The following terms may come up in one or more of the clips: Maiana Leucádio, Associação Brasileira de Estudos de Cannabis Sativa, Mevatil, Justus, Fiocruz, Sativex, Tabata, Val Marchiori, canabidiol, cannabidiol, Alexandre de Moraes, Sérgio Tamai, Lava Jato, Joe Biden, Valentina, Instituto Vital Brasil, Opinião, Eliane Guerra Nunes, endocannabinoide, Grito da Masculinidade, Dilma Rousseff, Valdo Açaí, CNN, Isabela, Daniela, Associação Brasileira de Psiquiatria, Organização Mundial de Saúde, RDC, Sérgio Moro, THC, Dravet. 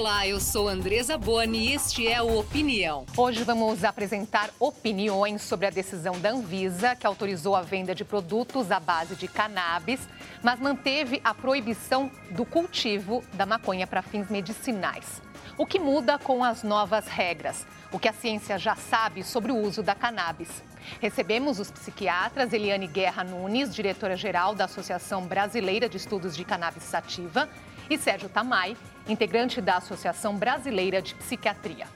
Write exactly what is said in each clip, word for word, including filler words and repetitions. Olá, eu sou Andresa Boni e este é o Opinião. Hoje vamos apresentar opiniões sobre a decisão da Anvisa, que autorizou a venda de produtos à base de cannabis, mas manteve a proibição do cultivo da maconha para fins medicinais. O que muda com as novas regras? O que a ciência já sabe sobre o uso da cannabis? Recebemos os psiquiatras Eliane Guerra Nunes, diretora-geral da Associação Brasileira de Estudos de Cannabis Sativa, e Sérgio Tamai, integrante da Associação Brasileira de Psiquiatria.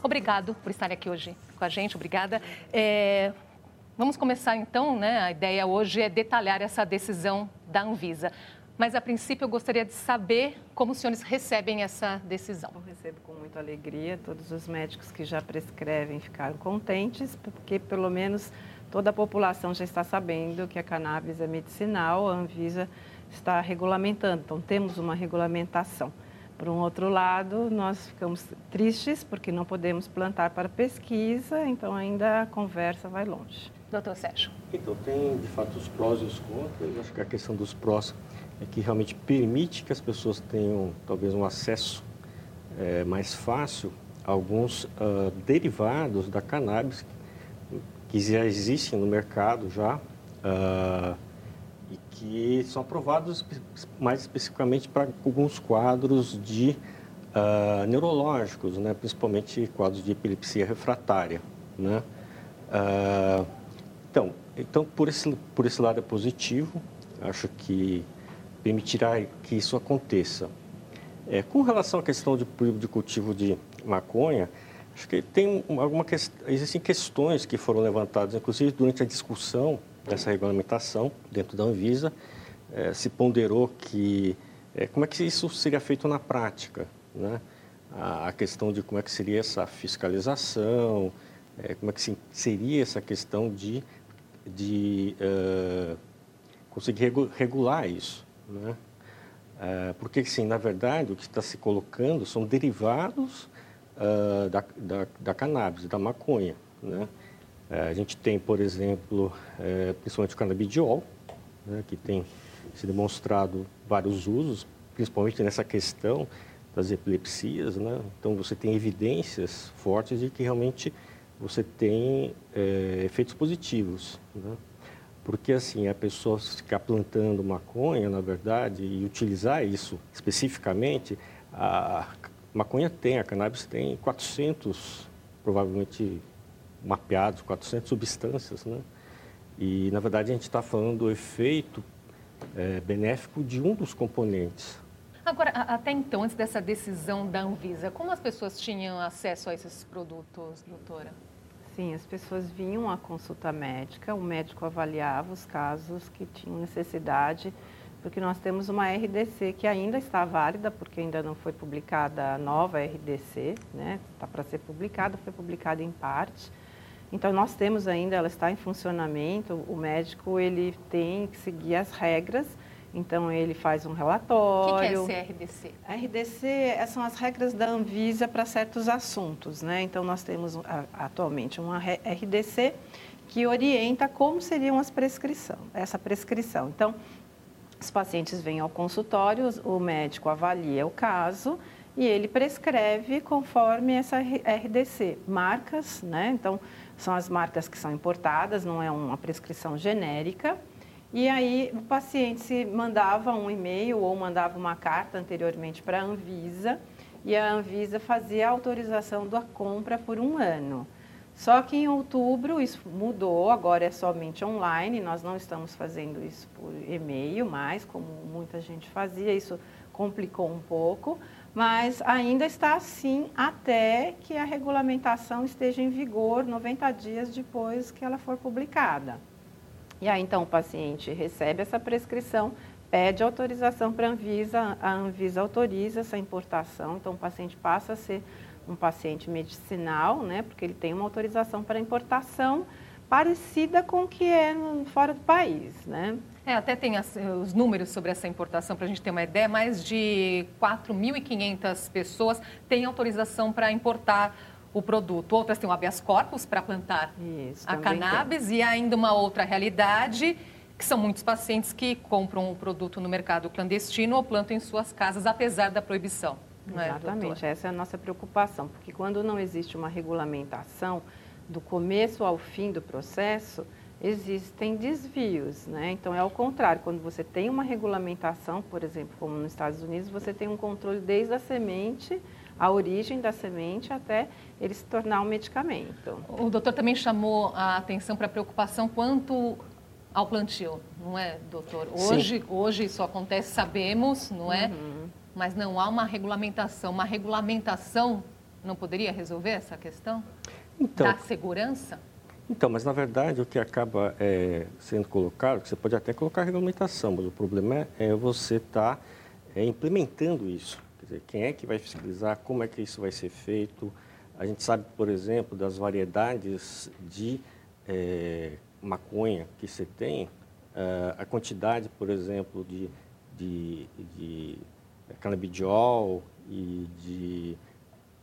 Obrigado por estarem aqui hoje com a gente, obrigada. É... Vamos começar então, né? A ideia hoje é detalhar essa decisão da Anvisa. Mas, a princípio, eu gostaria de saber como os senhores recebem essa decisão. Eu recebo com muita alegria. Todos os médicos que já prescrevem ficaram contentes, porque, pelo menos, toda a população já está sabendo que a cannabis é medicinal, a Anvisa está regulamentando. Então, temos uma regulamentação. Por um outro lado, nós ficamos tristes, porque não podemos plantar para pesquisa, então ainda a conversa vai longe. Doutor Sérgio. Então, tem, de fato, os prós e os contras. Eu acho que a questão dos prós é que realmente permite que as pessoas tenham, talvez, um acesso é, mais fácil a alguns uh, derivados da cannabis que já existem no mercado já uh, e que são aprovados mais especificamente para alguns quadros de uh, neurológicos, né? Principalmente quadros de epilepsia refratária, né? Uh, então, então por, esse, por esse lado é positivo, acho que permitirá que isso aconteça. É, com relação à questão de, de cultivo de maconha, acho que tem alguma que, existem questões que foram levantadas, inclusive durante a discussão dessa regulamentação dentro da Anvisa, é, se ponderou que é, como é que isso seria feito na prática, né? A, a questão de como é que seria essa fiscalização, é, como é que se, seria essa questão de, de uh, conseguir regular isso. Né? Ah, porque, sim, na verdade, o que está se colocando são derivados ah, da, da, da cannabis, da maconha, né? Ah, a gente tem, por exemplo, eh, principalmente o cannabidiol, né? Que tem se demonstrado vários usos, principalmente nessa questão das epilepsias, né? Então, você tem evidências fortes de que realmente você tem eh, efeitos positivos, né? Porque, assim, a pessoa ficar plantando maconha, na verdade, e utilizar isso especificamente, a maconha tem, a cannabis tem quatrocentos, provavelmente mapeados, quatrocentas substâncias, né? E, na verdade, a gente está falando do efeito é, benéfico de um dos componentes. Agora, até então, antes dessa decisão da Anvisa, como as pessoas tinham acesso a esses produtos, doutora? Sim, as pessoas vinham à consulta médica, o médico avaliava os casos que tinham necessidade, porque nós temos uma R D C que ainda está válida, porque ainda não foi publicada a nova R D C, né? Está para ser publicada, foi publicada em parte. Então, nós temos ainda, ela está em funcionamento, o médico ele tem que seguir as regras. Então, ele faz um relatório. O que é R D C? A R D C são as regras da Anvisa para certos assuntos, né? Então, nós temos atualmente uma R D C que orienta como seriam as prescrição, essa prescrição. Então, os pacientes vêm ao consultório, o médico avalia o caso e ele prescreve conforme essa R D C. Marcas, né? Então, são as marcas que são importadas, não é uma prescrição genérica. E aí, o paciente se mandava um e-mail ou mandava uma carta anteriormente para a Anvisa e a Anvisa fazia a autorização da compra por um ano. Só que em outubro isso mudou, agora é somente online, nós não estamos fazendo isso por e-mail mais, como muita gente fazia, isso complicou um pouco, mas ainda está assim até que a regulamentação esteja em vigor noventa dias depois que ela for publicada. E aí, então, o paciente recebe essa prescrição, pede autorização para a Anvisa, a Anvisa autoriza essa importação, então o paciente passa a ser um paciente medicinal, né, porque ele tem uma autorização para importação parecida com o que é fora do país, né? É, até tem as, os números sobre essa importação, para a gente ter uma ideia, mais de quatro mil e quinhentas pessoas têm autorização para importar o produto, outras têm o habeas corpus para plantar Isso, a cannabis tem. E ainda uma outra realidade, que são muitos pacientes que compram o produto no mercado clandestino ou plantam em suas casas, apesar da proibição. Não é, exatamente, doutora? Essa é a nossa preocupação, porque quando não existe uma regulamentação do começo ao fim do processo, existem desvios, né? Então é ao contrário, quando você tem uma regulamentação, por exemplo, como nos Estados Unidos, você tem um controle desde a semente, a origem da semente, até ele se tornar um medicamento. O doutor também chamou a atenção para a preocupação quanto ao plantio, não é, doutor? Hoje, hoje isso acontece, sabemos, não é? Uhum. Mas não há uma regulamentação. Uma regulamentação não poderia resolver essa questão? Então, da segurança? Então, mas na verdade o que acaba é, sendo colocado, você pode até colocar regulamentação, mas o problema é, é você estar tá, é, implementando isso. Quer dizer, quem é que vai fiscalizar, como é que isso vai ser feito? A gente sabe, por exemplo, das variedades de é, maconha que você tem, a quantidade, por exemplo, de, de, de cannabidiol e de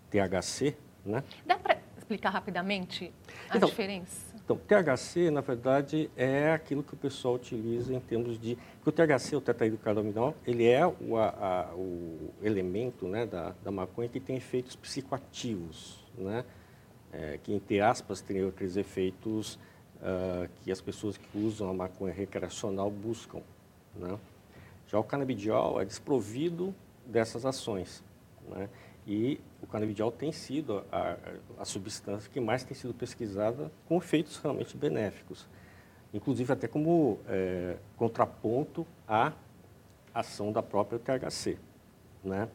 T H C, né? Dá para explicar rapidamente a então, diferença? Então, T H C, na verdade, é aquilo que o pessoal utiliza em termos de... Porque o T H C, o tetraidrocanabinol, ele é o, a, o elemento, né, da, da maconha que tem efeitos psicoativos, né? É, que, entre aspas, tem outros efeitos uh, que as pessoas que usam a maconha recreacional buscam, né? Já o canabidiol é desprovido dessas ações, né? E o canabidiol tem sido a, a substância que mais tem sido pesquisada com efeitos realmente benéficos, inclusive até como é, contraponto à ação da própria T H C, né?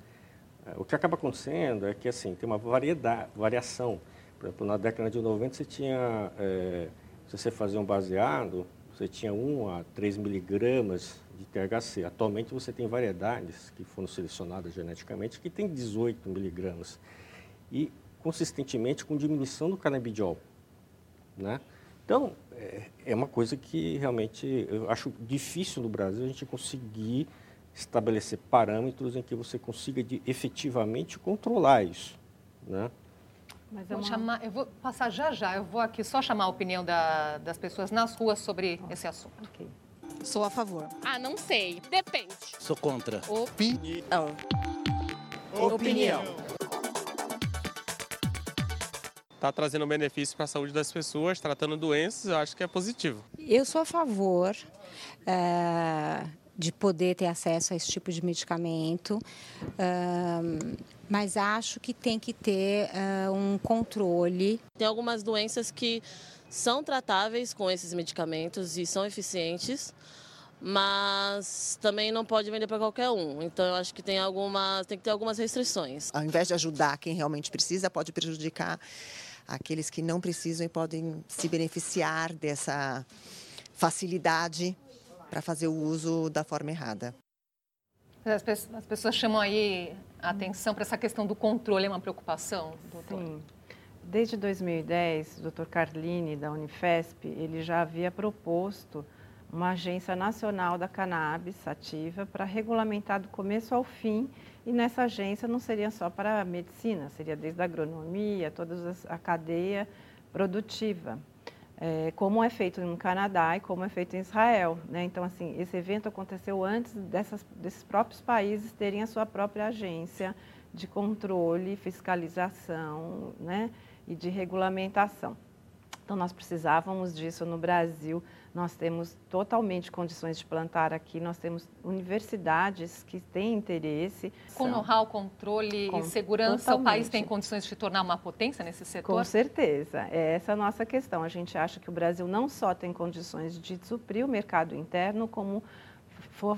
O que acaba acontecendo é que, assim, tem uma variedade, variação. Por exemplo, na década de noventa, você tinha, é, se você fazia um baseado, você tinha um a três miligramas de T H C. Atualmente, você tem variedades que foram selecionadas geneticamente que tem dezoito miligramas. E, consistentemente, com diminuição do canabidiol, né? Então, é uma coisa que realmente eu acho difícil no Brasil a gente conseguir estabelecer parâmetros em que você consiga de, efetivamente controlar isso, né? Mas é uma... vou chamar, eu vou passar já já, eu vou aqui só chamar a opinião da, das pessoas nas ruas sobre esse assunto. Okay. Sou a favor. Ah, não sei. Depende. Sou contra. Opinião. Opinião. Está trazendo benefício para a saúde das pessoas, tratando doenças, eu acho que é positivo. Eu sou a favor é, de poder ter acesso a esse tipo de medicamento, é, mas acho que tem que ter é, um controle. Tem algumas doenças que são tratáveis com esses medicamentos e são eficientes, mas também não pode vender para qualquer um. Então, eu acho que tem, algumas, tem que ter algumas restrições. Ao invés de ajudar quem realmente precisa, pode prejudicar aqueles que não precisam e podem se beneficiar dessa facilidade para fazer o uso da forma errada. As pessoas chamam aí a atenção para essa questão do controle, é uma preocupação, doutor? Sim. Desde dois mil e dez, o doutor Carlini, da Unifesp, ele já havia proposto uma agência nacional da cannabis sativa para regulamentar do começo ao fim, e nessa agência não seria só para a medicina, seria desde a agronomia, toda a cadeia produtiva, é, como é feito no Canadá e como é feito em Israel, né? Então, assim, esse evento aconteceu antes dessas, desses próprios países terem a sua própria agência de controle, fiscalização, né, e de regulamentação. Então, nós precisávamos disso no Brasil. Nós temos totalmente condições de plantar aqui, nós temos universidades que têm interesse. Com know-how, controle e segurança, totalmente. O país tem condições de se tornar uma potência nesse setor? Com certeza, é essa a nossa questão. A gente acha que o Brasil não só tem condições de suprir o mercado interno, como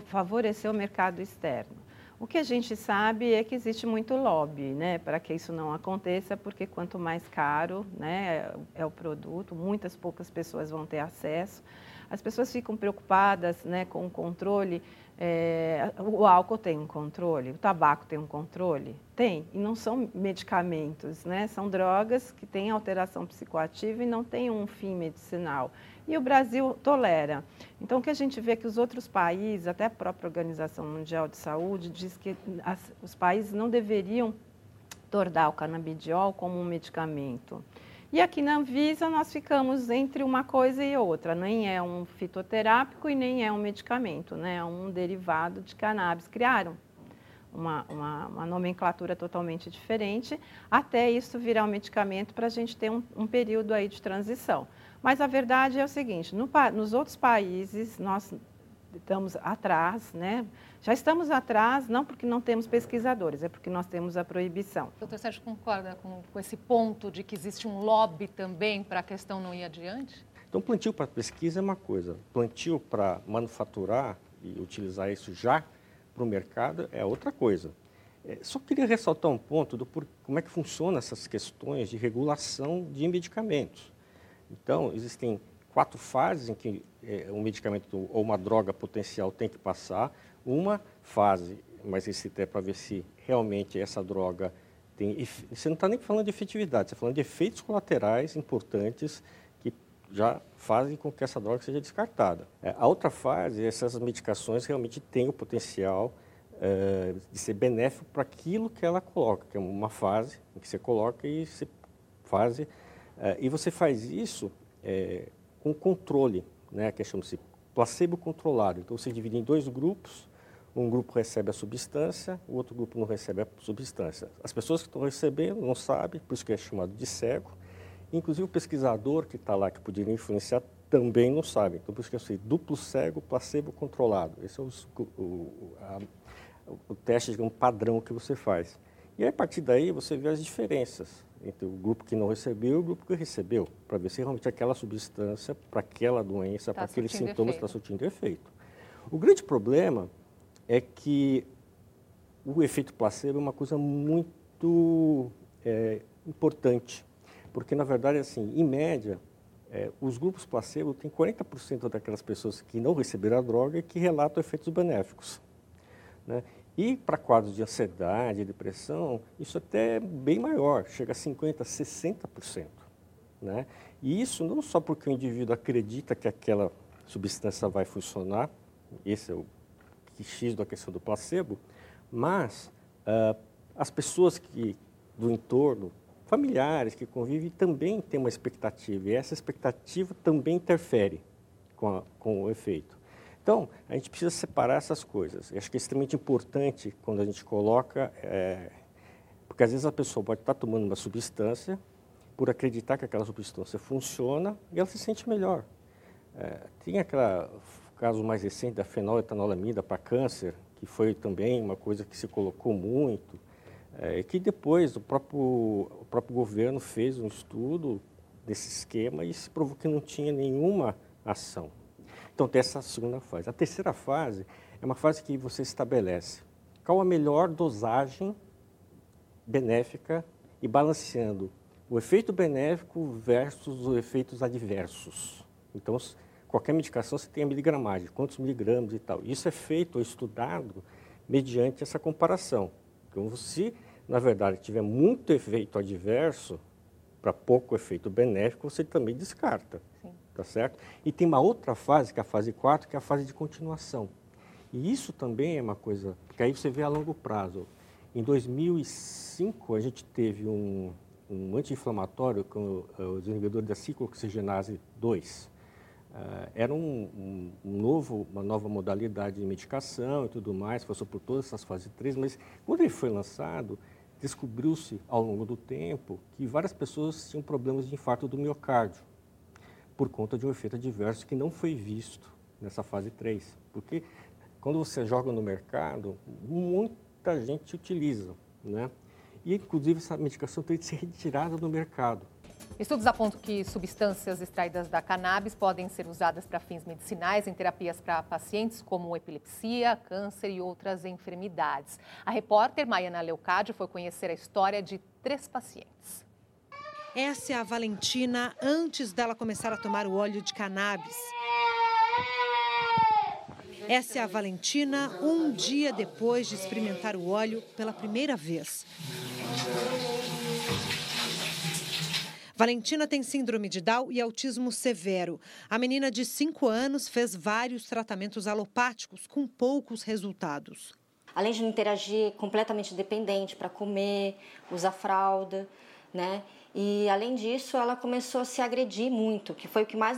favorecer o mercado externo. O que a gente sabe é que existe muito lobby, né, para que isso não aconteça, porque quanto mais caro, né, é o produto, muitas poucas pessoas vão ter acesso. As pessoas ficam preocupadas, né, com o controle. É, o álcool tem um controle, o tabaco tem um controle? Tem, e não são medicamentos, né? São drogas que têm alteração psicoativa e não têm um fim medicinal. E o Brasil tolera. Então, o que a gente vê é que os outros países, até a própria Organização Mundial de Saúde, diz que as, os países não deveriam tornar o canabidiol como um medicamento. E aqui na Anvisa nós ficamos entre uma coisa e outra, nem é um fitoterápico e nem é um medicamento, né? É um derivado de cannabis. Criaram uma, uma, uma nomenclatura totalmente diferente, até isso virar um medicamento, para a gente ter um, um período aí de transição. Mas a verdade é o seguinte, no, nos outros países nós estamos atrás, né? Já estamos atrás, não porque não temos pesquisadores, é porque nós temos a proibição. doutor Sérgio, concorda com, com esse ponto de que existe um lobby também para a questão não ir adiante? Então, plantio para pesquisa é uma coisa, plantio para manufaturar e utilizar isso já para o mercado é outra coisa. É, só queria ressaltar um ponto do por, como é que funcionam essas questões de regulação de medicamentos. Então, existem quatro fases em que é, um medicamento ou uma droga potencial tem que passar. Uma fase, mas esse é para ver se realmente essa droga tem... Você não está nem falando de efetividade, você está falando de efeitos colaterais importantes que já fazem com que essa droga seja descartada. A outra fase é se essas medicações realmente têm o potencial é, de ser benéfico para aquilo que ela coloca, que é uma fase em que você coloca e você, fase, é, e você faz isso é, com controle, né, que chama-se placebo controlado. Então, você divide em dois grupos. Um grupo recebe a substância, o outro grupo não recebe a substância. As pessoas que estão recebendo não sabem, por isso que é chamado de cego. Inclusive, o pesquisador que está lá, que poderia influenciar, também não sabe. Então, por isso que eu sei, duplo cego, placebo controlado. Esse é o, o, a, o teste, digamos, padrão que você faz. E aí, a partir daí, você vê as diferenças entre o grupo que não recebeu e o grupo que recebeu, para ver se realmente aquela substância, para aquela doença, tá para aqueles sintomas, está surtindo efeito. O grande problema é que o efeito placebo é uma coisa muito é, importante, porque, na verdade, assim, em média, é, os grupos placebo têm quarenta por cento daquelas pessoas que não receberam a droga e que relatam efeitos benéficos, né? E para quadros de ansiedade, depressão, isso até é bem maior, chega a cinquenta por cento, sessenta por cento. Né? E isso não só porque o indivíduo acredita que aquela substância vai funcionar, esse é o X da questão do placebo, mas ah, as pessoas que, do entorno, familiares que convivem, também têm uma expectativa, e essa expectativa também interfere com, a, com o efeito. Então, a gente precisa separar essas coisas. Eu acho que é extremamente importante quando a gente coloca, é, porque às vezes a pessoa pode estar tomando uma substância, por acreditar que aquela substância funciona, e ela se sente melhor. É, tem aquele caso mais recente da fenoletanolamida para câncer, que foi também uma coisa que se colocou muito, é, e que depois o próprio, o próprio governo fez um estudo desse esquema e se provou que não tinha nenhuma ação. Então, tem essa segunda fase. A terceira fase é uma fase que você estabelece qual a melhor dosagem benéfica e balanceando o efeito benéfico versus os efeitos adversos. Então, qualquer medicação você tem a miligramagem, quantos miligramas e tal. Isso é feito ou estudado mediante essa comparação. Então, se, na verdade, tiver muito efeito adverso para pouco efeito benéfico, você também descarta. Sim. Tá certo? E tem uma outra fase, que é a fase quatro, que é a fase de continuação. E isso também é uma coisa, porque aí você vê a longo prazo. Em dois mil e cinco, a gente teve um, um anti-inflamatório com o desinibidor da ciclooxigenase dois. Uh, era um, um novo, uma nova modalidade de medicação e tudo mais, passou por todas essas fases três, mas quando ele foi lançado, descobriu-se ao longo do tempo que várias pessoas tinham problemas de infarto do miocárdio, por conta de um efeito adverso que não foi visto nessa fase três. Porque quando você joga no mercado, muita gente utiliza, né? E, inclusive, essa medicação tem de ser retirada do mercado. Estudos apontam que substâncias extraídas da cannabis podem ser usadas para fins medicinais em terapias para pacientes como epilepsia, câncer e outras enfermidades. A repórter Maiana Leucádio foi conhecer a história de três pacientes. Essa é a Valentina antes dela começar a tomar o óleo de cannabis. Essa é a Valentina um dia depois de experimentar o óleo pela primeira vez. Valentina tem síndrome de Down e autismo severo. A menina de cinco anos fez vários tratamentos alopáticos com poucos resultados. Além de não interagir, completamente dependente para comer, usar fralda, né? E, além disso, ela começou a se agredir muito, que foi o que mais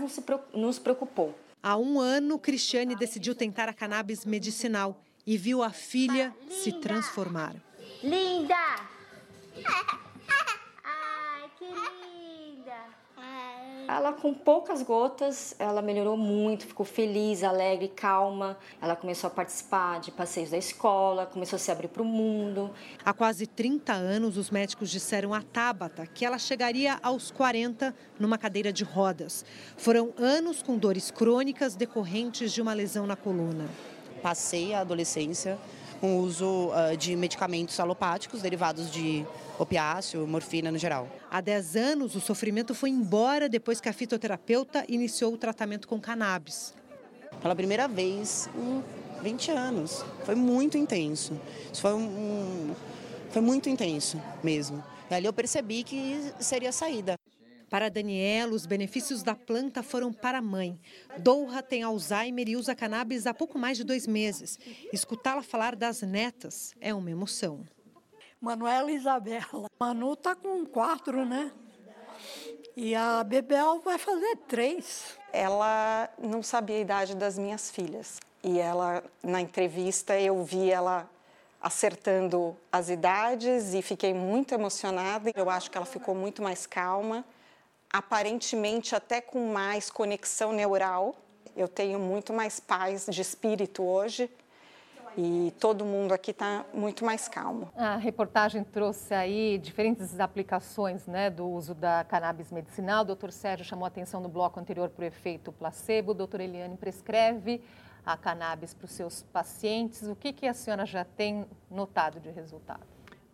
nos preocupou. Há um ano, Cristiane decidiu tentar a cannabis medicinal e viu a filha Linda. se transformar. Linda! Ai, que linda! Ela, com poucas gotas, ela melhorou muito, ficou feliz, alegre, calma. Ela começou a participar de passeios da escola, começou a se abrir para o mundo. Há quase trinta anos, os médicos disseram à Tabata que ela chegaria aos quarenta numa cadeira de rodas. Foram anos com dores crônicas decorrentes de uma lesão na coluna. Passei a adolescência com o uso de medicamentos alopáticos derivados de opiáceo, morfina no geral. Há dez anos, o sofrimento foi embora depois que a fitoterapeuta iniciou o tratamento com cannabis. Pela primeira vez em vinte anos. Foi muito intenso. Isso foi, um, foi muito intenso mesmo. E ali eu percebi que seria a saída. Para Daniela, os benefícios da planta foram para a mãe. Doura tem Alzheimer e usa cannabis há pouco mais de dois meses. Escutá-la falar das netas é uma emoção. Manuela e Isabela. Manu está com quatro, né? E a Bebel vai fazer três. Ela não sabia a idade das minhas filhas. E ela, na entrevista, eu vi ela acertando as idades e fiquei muito emocionada. Eu acho que ela ficou muito mais calma, aparentemente até com mais conexão neural. Eu tenho muito mais paz de espírito hoje. E todo mundo aqui está muito mais calmo. A reportagem trouxe aí diferentes aplicações, né, do uso da cannabis medicinal. O doutor Sérgio chamou a atenção no bloco anterior para o efeito placebo. O doutor Eliane prescreve a cannabis para os seus pacientes. O que, que a senhora já tem notado de resultado?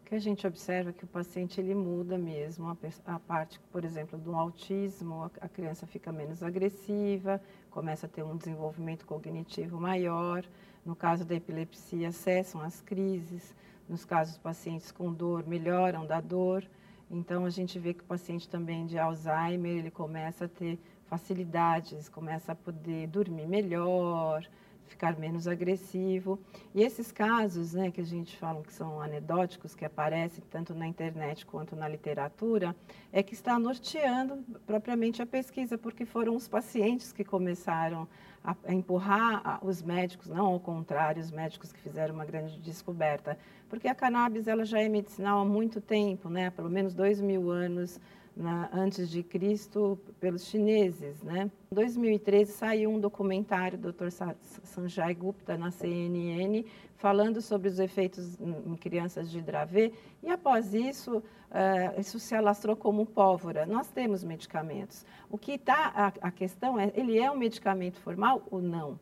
O que a gente observa é que o paciente ele muda mesmo. A, a parte, por exemplo, do autismo, a, a criança fica menos agressiva, começa a ter um desenvolvimento cognitivo maior. No caso da epilepsia, cessam as crises. Nos casos dos pacientes com dor, melhoram da dor. Então, a gente vê que o paciente também de Alzheimer, ele começa a ter facilidades, começa a poder dormir melhor, ficar menos agressivo. E esses casos, né, que a gente fala que são anedóticos, que aparecem tanto na internet quanto na literatura, é que está norteando propriamente a pesquisa, porque foram os pacientes que começaram a empurrar os médicos, não ao contrário, os médicos que fizeram uma grande descoberta. Porque a cannabis ela já é medicinal há muito tempo, né? Há pelo menos dois mil anos na, antes de Cristo, pelos chineses, né? Em dois mil e treze saiu um documentário do doutor Sanjay Gupta na C N N falando sobre os efeitos em crianças de Dravet e após isso, uh, isso se alastrou como pólvora. Nós temos medicamentos. O que está a, a questão é, ele é um medicamento formal ou não?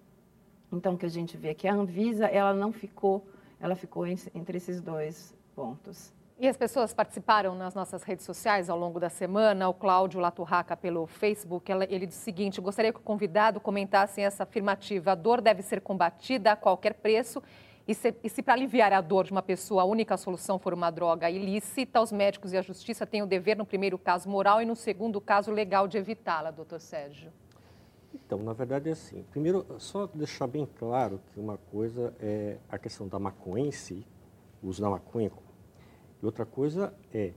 Então, o que a gente vê é que a Anvisa, ela não ficou, ela ficou entre esses dois pontos. E as pessoas participaram nas nossas redes sociais ao longo da semana. O Cláudio Latorraca, pelo Facebook, ele disse o seguinte: gostaria que o convidado comentasse essa afirmativa. A dor deve ser combatida a qualquer preço. E se, e se para aliviar a dor de uma pessoa, a única solução for uma droga ilícita, os médicos e a justiça têm o dever, no primeiro caso, moral e no segundo caso, legal, de evitá-la, doutor Sérgio. Então, na verdade é assim. Primeiro, só deixar bem claro que uma coisa é a questão da maconha em si, o uso da maconha. E outra coisa é,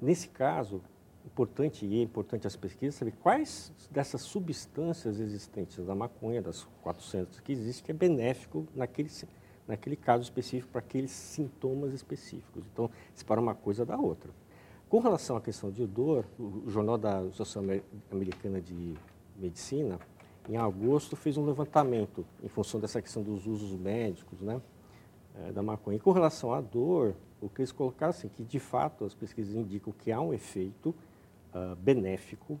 nesse caso, importante e é importante as pesquisas saber quais dessas substâncias existentes da maconha, das quatrocentas que existem, que é benéfico naquele, naquele caso específico, para aqueles sintomas específicos. Então, separa uma coisa da outra. Com relação à questão de dor, o Jornal da Associação Americana de Medicina, em agosto, fez um levantamento em função dessa questão dos usos médicos, né, da maconha. E com relação à dor, o que eles colocaram assim, que de fato as pesquisas indicam que há um efeito uh, benéfico,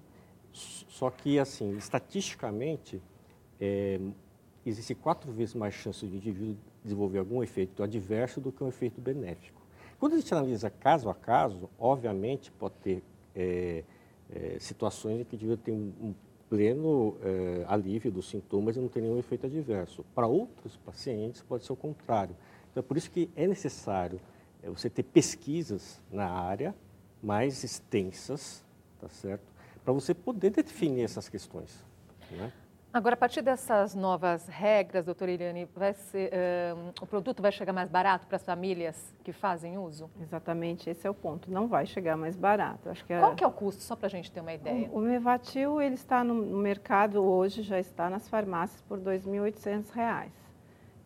só que assim, estatisticamente, é, existe quatro vezes mais chance de o indivíduo desenvolver algum efeito adverso do que um efeito benéfico. Quando a gente analisa caso a caso, obviamente pode ter é, é, situações em que o indivíduo tem um pleno é, alívio dos sintomas e não tem nenhum efeito adverso. Para outros pacientes pode ser o contrário. Então é por isso que é necessário é você ter pesquisas na área mais extensas, tá certo? Para você poder definir essas questões, né? Agora, a partir dessas novas regras, doutora Eliane, vai ser, uh, o produto vai chegar mais barato para as famílias que fazem uso? Exatamente, esse é o ponto. Não vai chegar mais barato. Acho que a... Qual que é o custo, só para a gente ter uma ideia? O, o Mevatil, ele está no mercado hoje, já está nas farmácias por dois mil e oitocentos reais.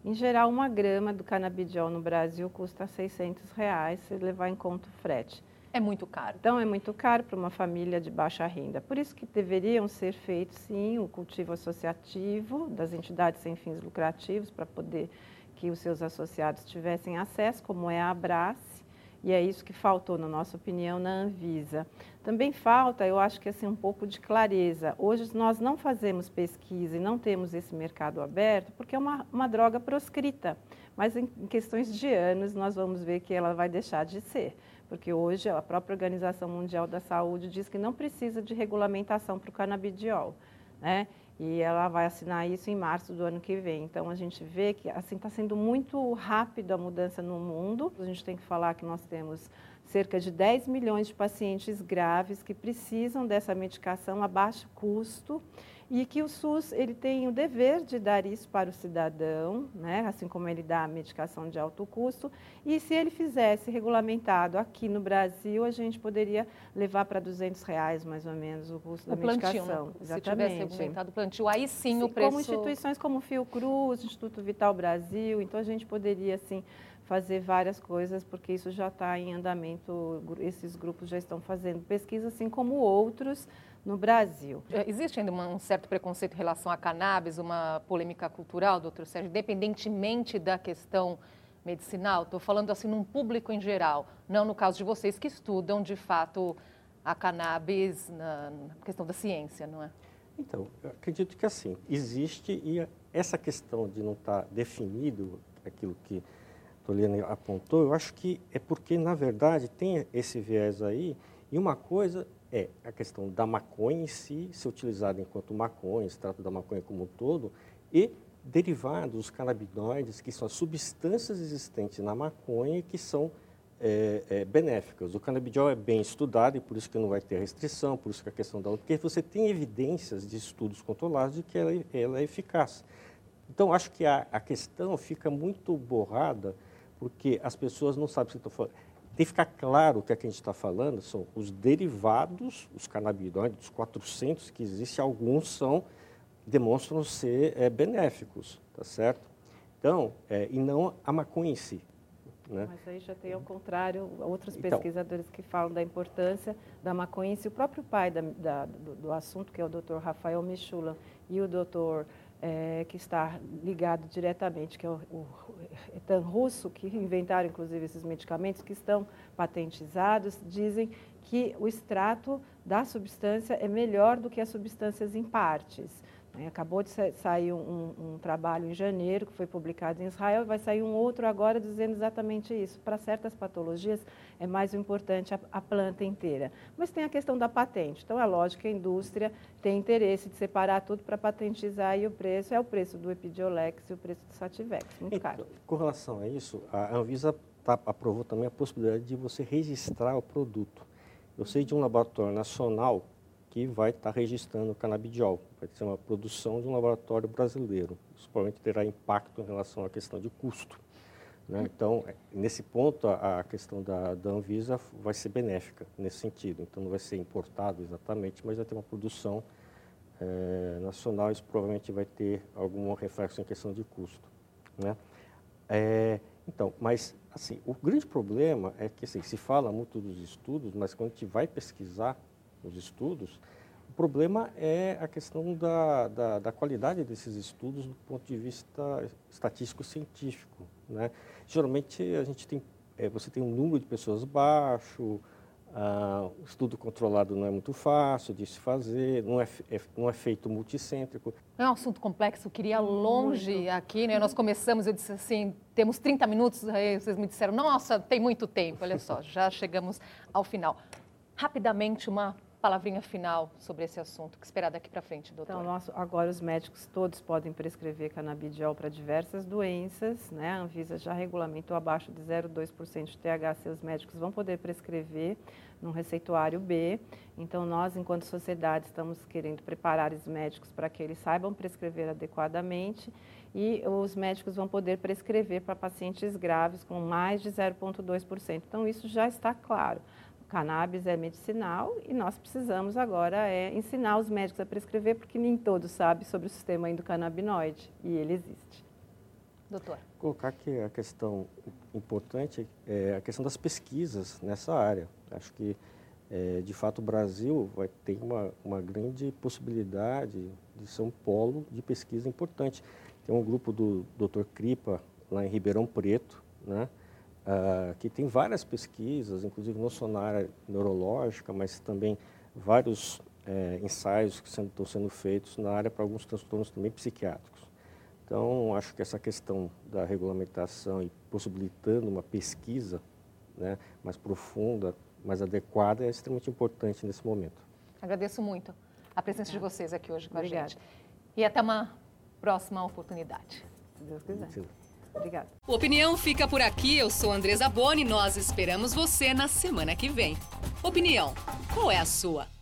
Em geral, uma grama do cannabidiol no Brasil custa seiscentos reais, se levar em conta o frete. É muito caro. Então, é muito caro para uma família de baixa renda. Por isso que deveriam ser feitos, sim, o cultivo associativo das entidades sem fins lucrativos, para poder que os seus associados tivessem acesso, como é a Abrace, e é isso que faltou, na nossa opinião, na Anvisa. Também falta, eu acho que assim, um pouco de clareza. Hoje nós não fazemos pesquisa e não temos esse mercado aberto, porque é uma, uma droga proscrita, mas em, em questões de anos nós vamos ver que ela vai deixar de ser. Porque hoje a própria Organização Mundial da Saúde diz que não precisa de regulamentação para o cannabidiol, né? E ela vai assinar isso em março do ano que vem. Então, a gente vê que assim está sendo muito rápido a mudança no mundo. A gente tem que falar que nós temos cerca de dez milhões de pacientes graves que precisam dessa medicação a baixo custo e que o SUS ele tem o dever de dar isso para o cidadão, né? Assim como ele dá a medicação de alto custo. E se ele fizesse regulamentado aqui no Brasil, a gente poderia levar para duzentos reais, mais ou menos, o custo o da plantio, medicação. Né? Exatamente. Se tivesse regulamentado o plantio, aí sim, sim o preço... Como instituições como Fiocruz, Instituto Vital Brasil, então a gente poderia, assim... fazer várias coisas, porque isso já está em andamento, esses grupos já estão fazendo pesquisa, assim como outros no Brasil. Existe ainda um certo preconceito em relação à cannabis, uma polêmica cultural, doutor Sérgio, independentemente da questão medicinal? Estou falando assim num público em geral, não no caso de vocês que estudam, de fato, a cannabis na questão da ciência, não é? Então, eu acredito que assim, existe, e essa questão de não estar definido aquilo que Eliane apontou, eu acho que é porque, na verdade, tem esse viés aí, e uma coisa é a questão da maconha em si, ser utilizada enquanto maconha, extrato da maconha como um todo, e derivados, os canabinoides, que são as substâncias existentes na maconha que são é, é, benéficas. O canabidiol é bem estudado e por isso que não vai ter restrição, por isso que a questão da... porque você tem evidências de estudos controlados de que ela, ela é eficaz. Então, acho que a, a questão fica muito borrada, porque as pessoas não sabem o que estão falando. Tem que ficar claro que o que a gente está falando são os derivados, os canabinoides, os quatrocentos que existem, alguns são, demonstram ser é, benéficos, tá certo? Então, é, e não a maconha em si. Né? Mas aí já tem, ao contrário, outros pesquisadores então, que falam da importância da maconha em si. O próprio pai da, da, do, do assunto, que é o doutor Rafael Michula, e o doutor... É, que está ligado diretamente, que é o, o Etan Russo, que inventaram inclusive esses medicamentos que estão patentizados, dizem que o extrato da substância é melhor do que as substâncias em partes. Acabou de sair um, um trabalho em janeiro, que foi publicado em Israel, e vai sair um outro agora dizendo exatamente isso. Para certas patologias, é mais importante a, a planta inteira. Mas tem a questão da patente. Então, é lógico que a indústria tem interesse de separar tudo para patentizar, e o preço é o preço do Epidiolex e o preço do Sativex. Muito caro. Então, com relação a isso, a Anvisa tá, aprovou também a possibilidade de você registrar o produto. Eu sei de um laboratório nacional que vai estar registrando o canabidiol. Vai ser uma produção de um laboratório brasileiro. Isso provavelmente terá impacto em relação à questão de custo, né? Então, nesse ponto, a questão da, da Anvisa vai ser benéfica nesse sentido. Então, não vai ser importado exatamente, mas vai ter uma produção é, nacional. Isso provavelmente vai ter algum reflexo em questão de custo, né? É, então, mas, assim, o grande problema é que, assim, se fala muito dos estudos, mas quando a gente vai pesquisar os estudos, o problema é a questão da, da, da qualidade desses estudos do ponto de vista estatístico-científico, né? Geralmente, a gente tem, é, você tem um número de pessoas baixo, ah, o estudo controlado não é muito fácil de se fazer, não é, é, não é feito multicêntrico. É um assunto complexo, eu queria longe muito. Aqui, né? Nós começamos, eu disse assim, temos trinta minutos, aí vocês me disseram, nossa, tem muito tempo, olha só, já chegamos ao final. Rapidamente, uma... palavrinha final sobre esse assunto, o que esperar daqui para frente, doutora? Então, nós, agora os médicos todos podem prescrever canabidiol para diversas doenças, né? A Anvisa já regulamentou abaixo de zero vírgula dois por cento de T H C, os médicos vão poder prescrever num receituário B. Então, nós, enquanto sociedade, estamos querendo preparar os médicos para que eles saibam prescrever adequadamente, e os médicos vão poder prescrever para pacientes graves com mais de zero vírgula dois por cento. Então, isso já está claro. Cannabis é medicinal e nós precisamos agora é ensinar os médicos a prescrever, porque nem todos sabem sobre o sistema endocannabinoide, e ele existe. doutor? Colocar que a questão importante é a questão das pesquisas nessa área. Acho que, é, de fato, o Brasil vai ter uma, uma grande possibilidade de ser um polo de pesquisa importante. Tem um grupo do doutor Cripa, lá em Ribeirão Preto, né, ah, que tem várias pesquisas, inclusive não só na área neurológica, mas também vários é, ensaios que sendo, estão sendo feitos na área para alguns transtornos também psiquiátricos. Então, acho que essa questão da regulamentação e possibilitando uma pesquisa, né, mais profunda, mais adequada, é extremamente importante nesse momento. Agradeço muito a presença de vocês aqui hoje com Obrigada. A gente. E até uma próxima oportunidade. Se Deus quiser. Sim. Obrigada. O Opinião fica por aqui. Eu sou Andresa Boni. Nós esperamos você na semana que vem. Opinião, qual é a sua?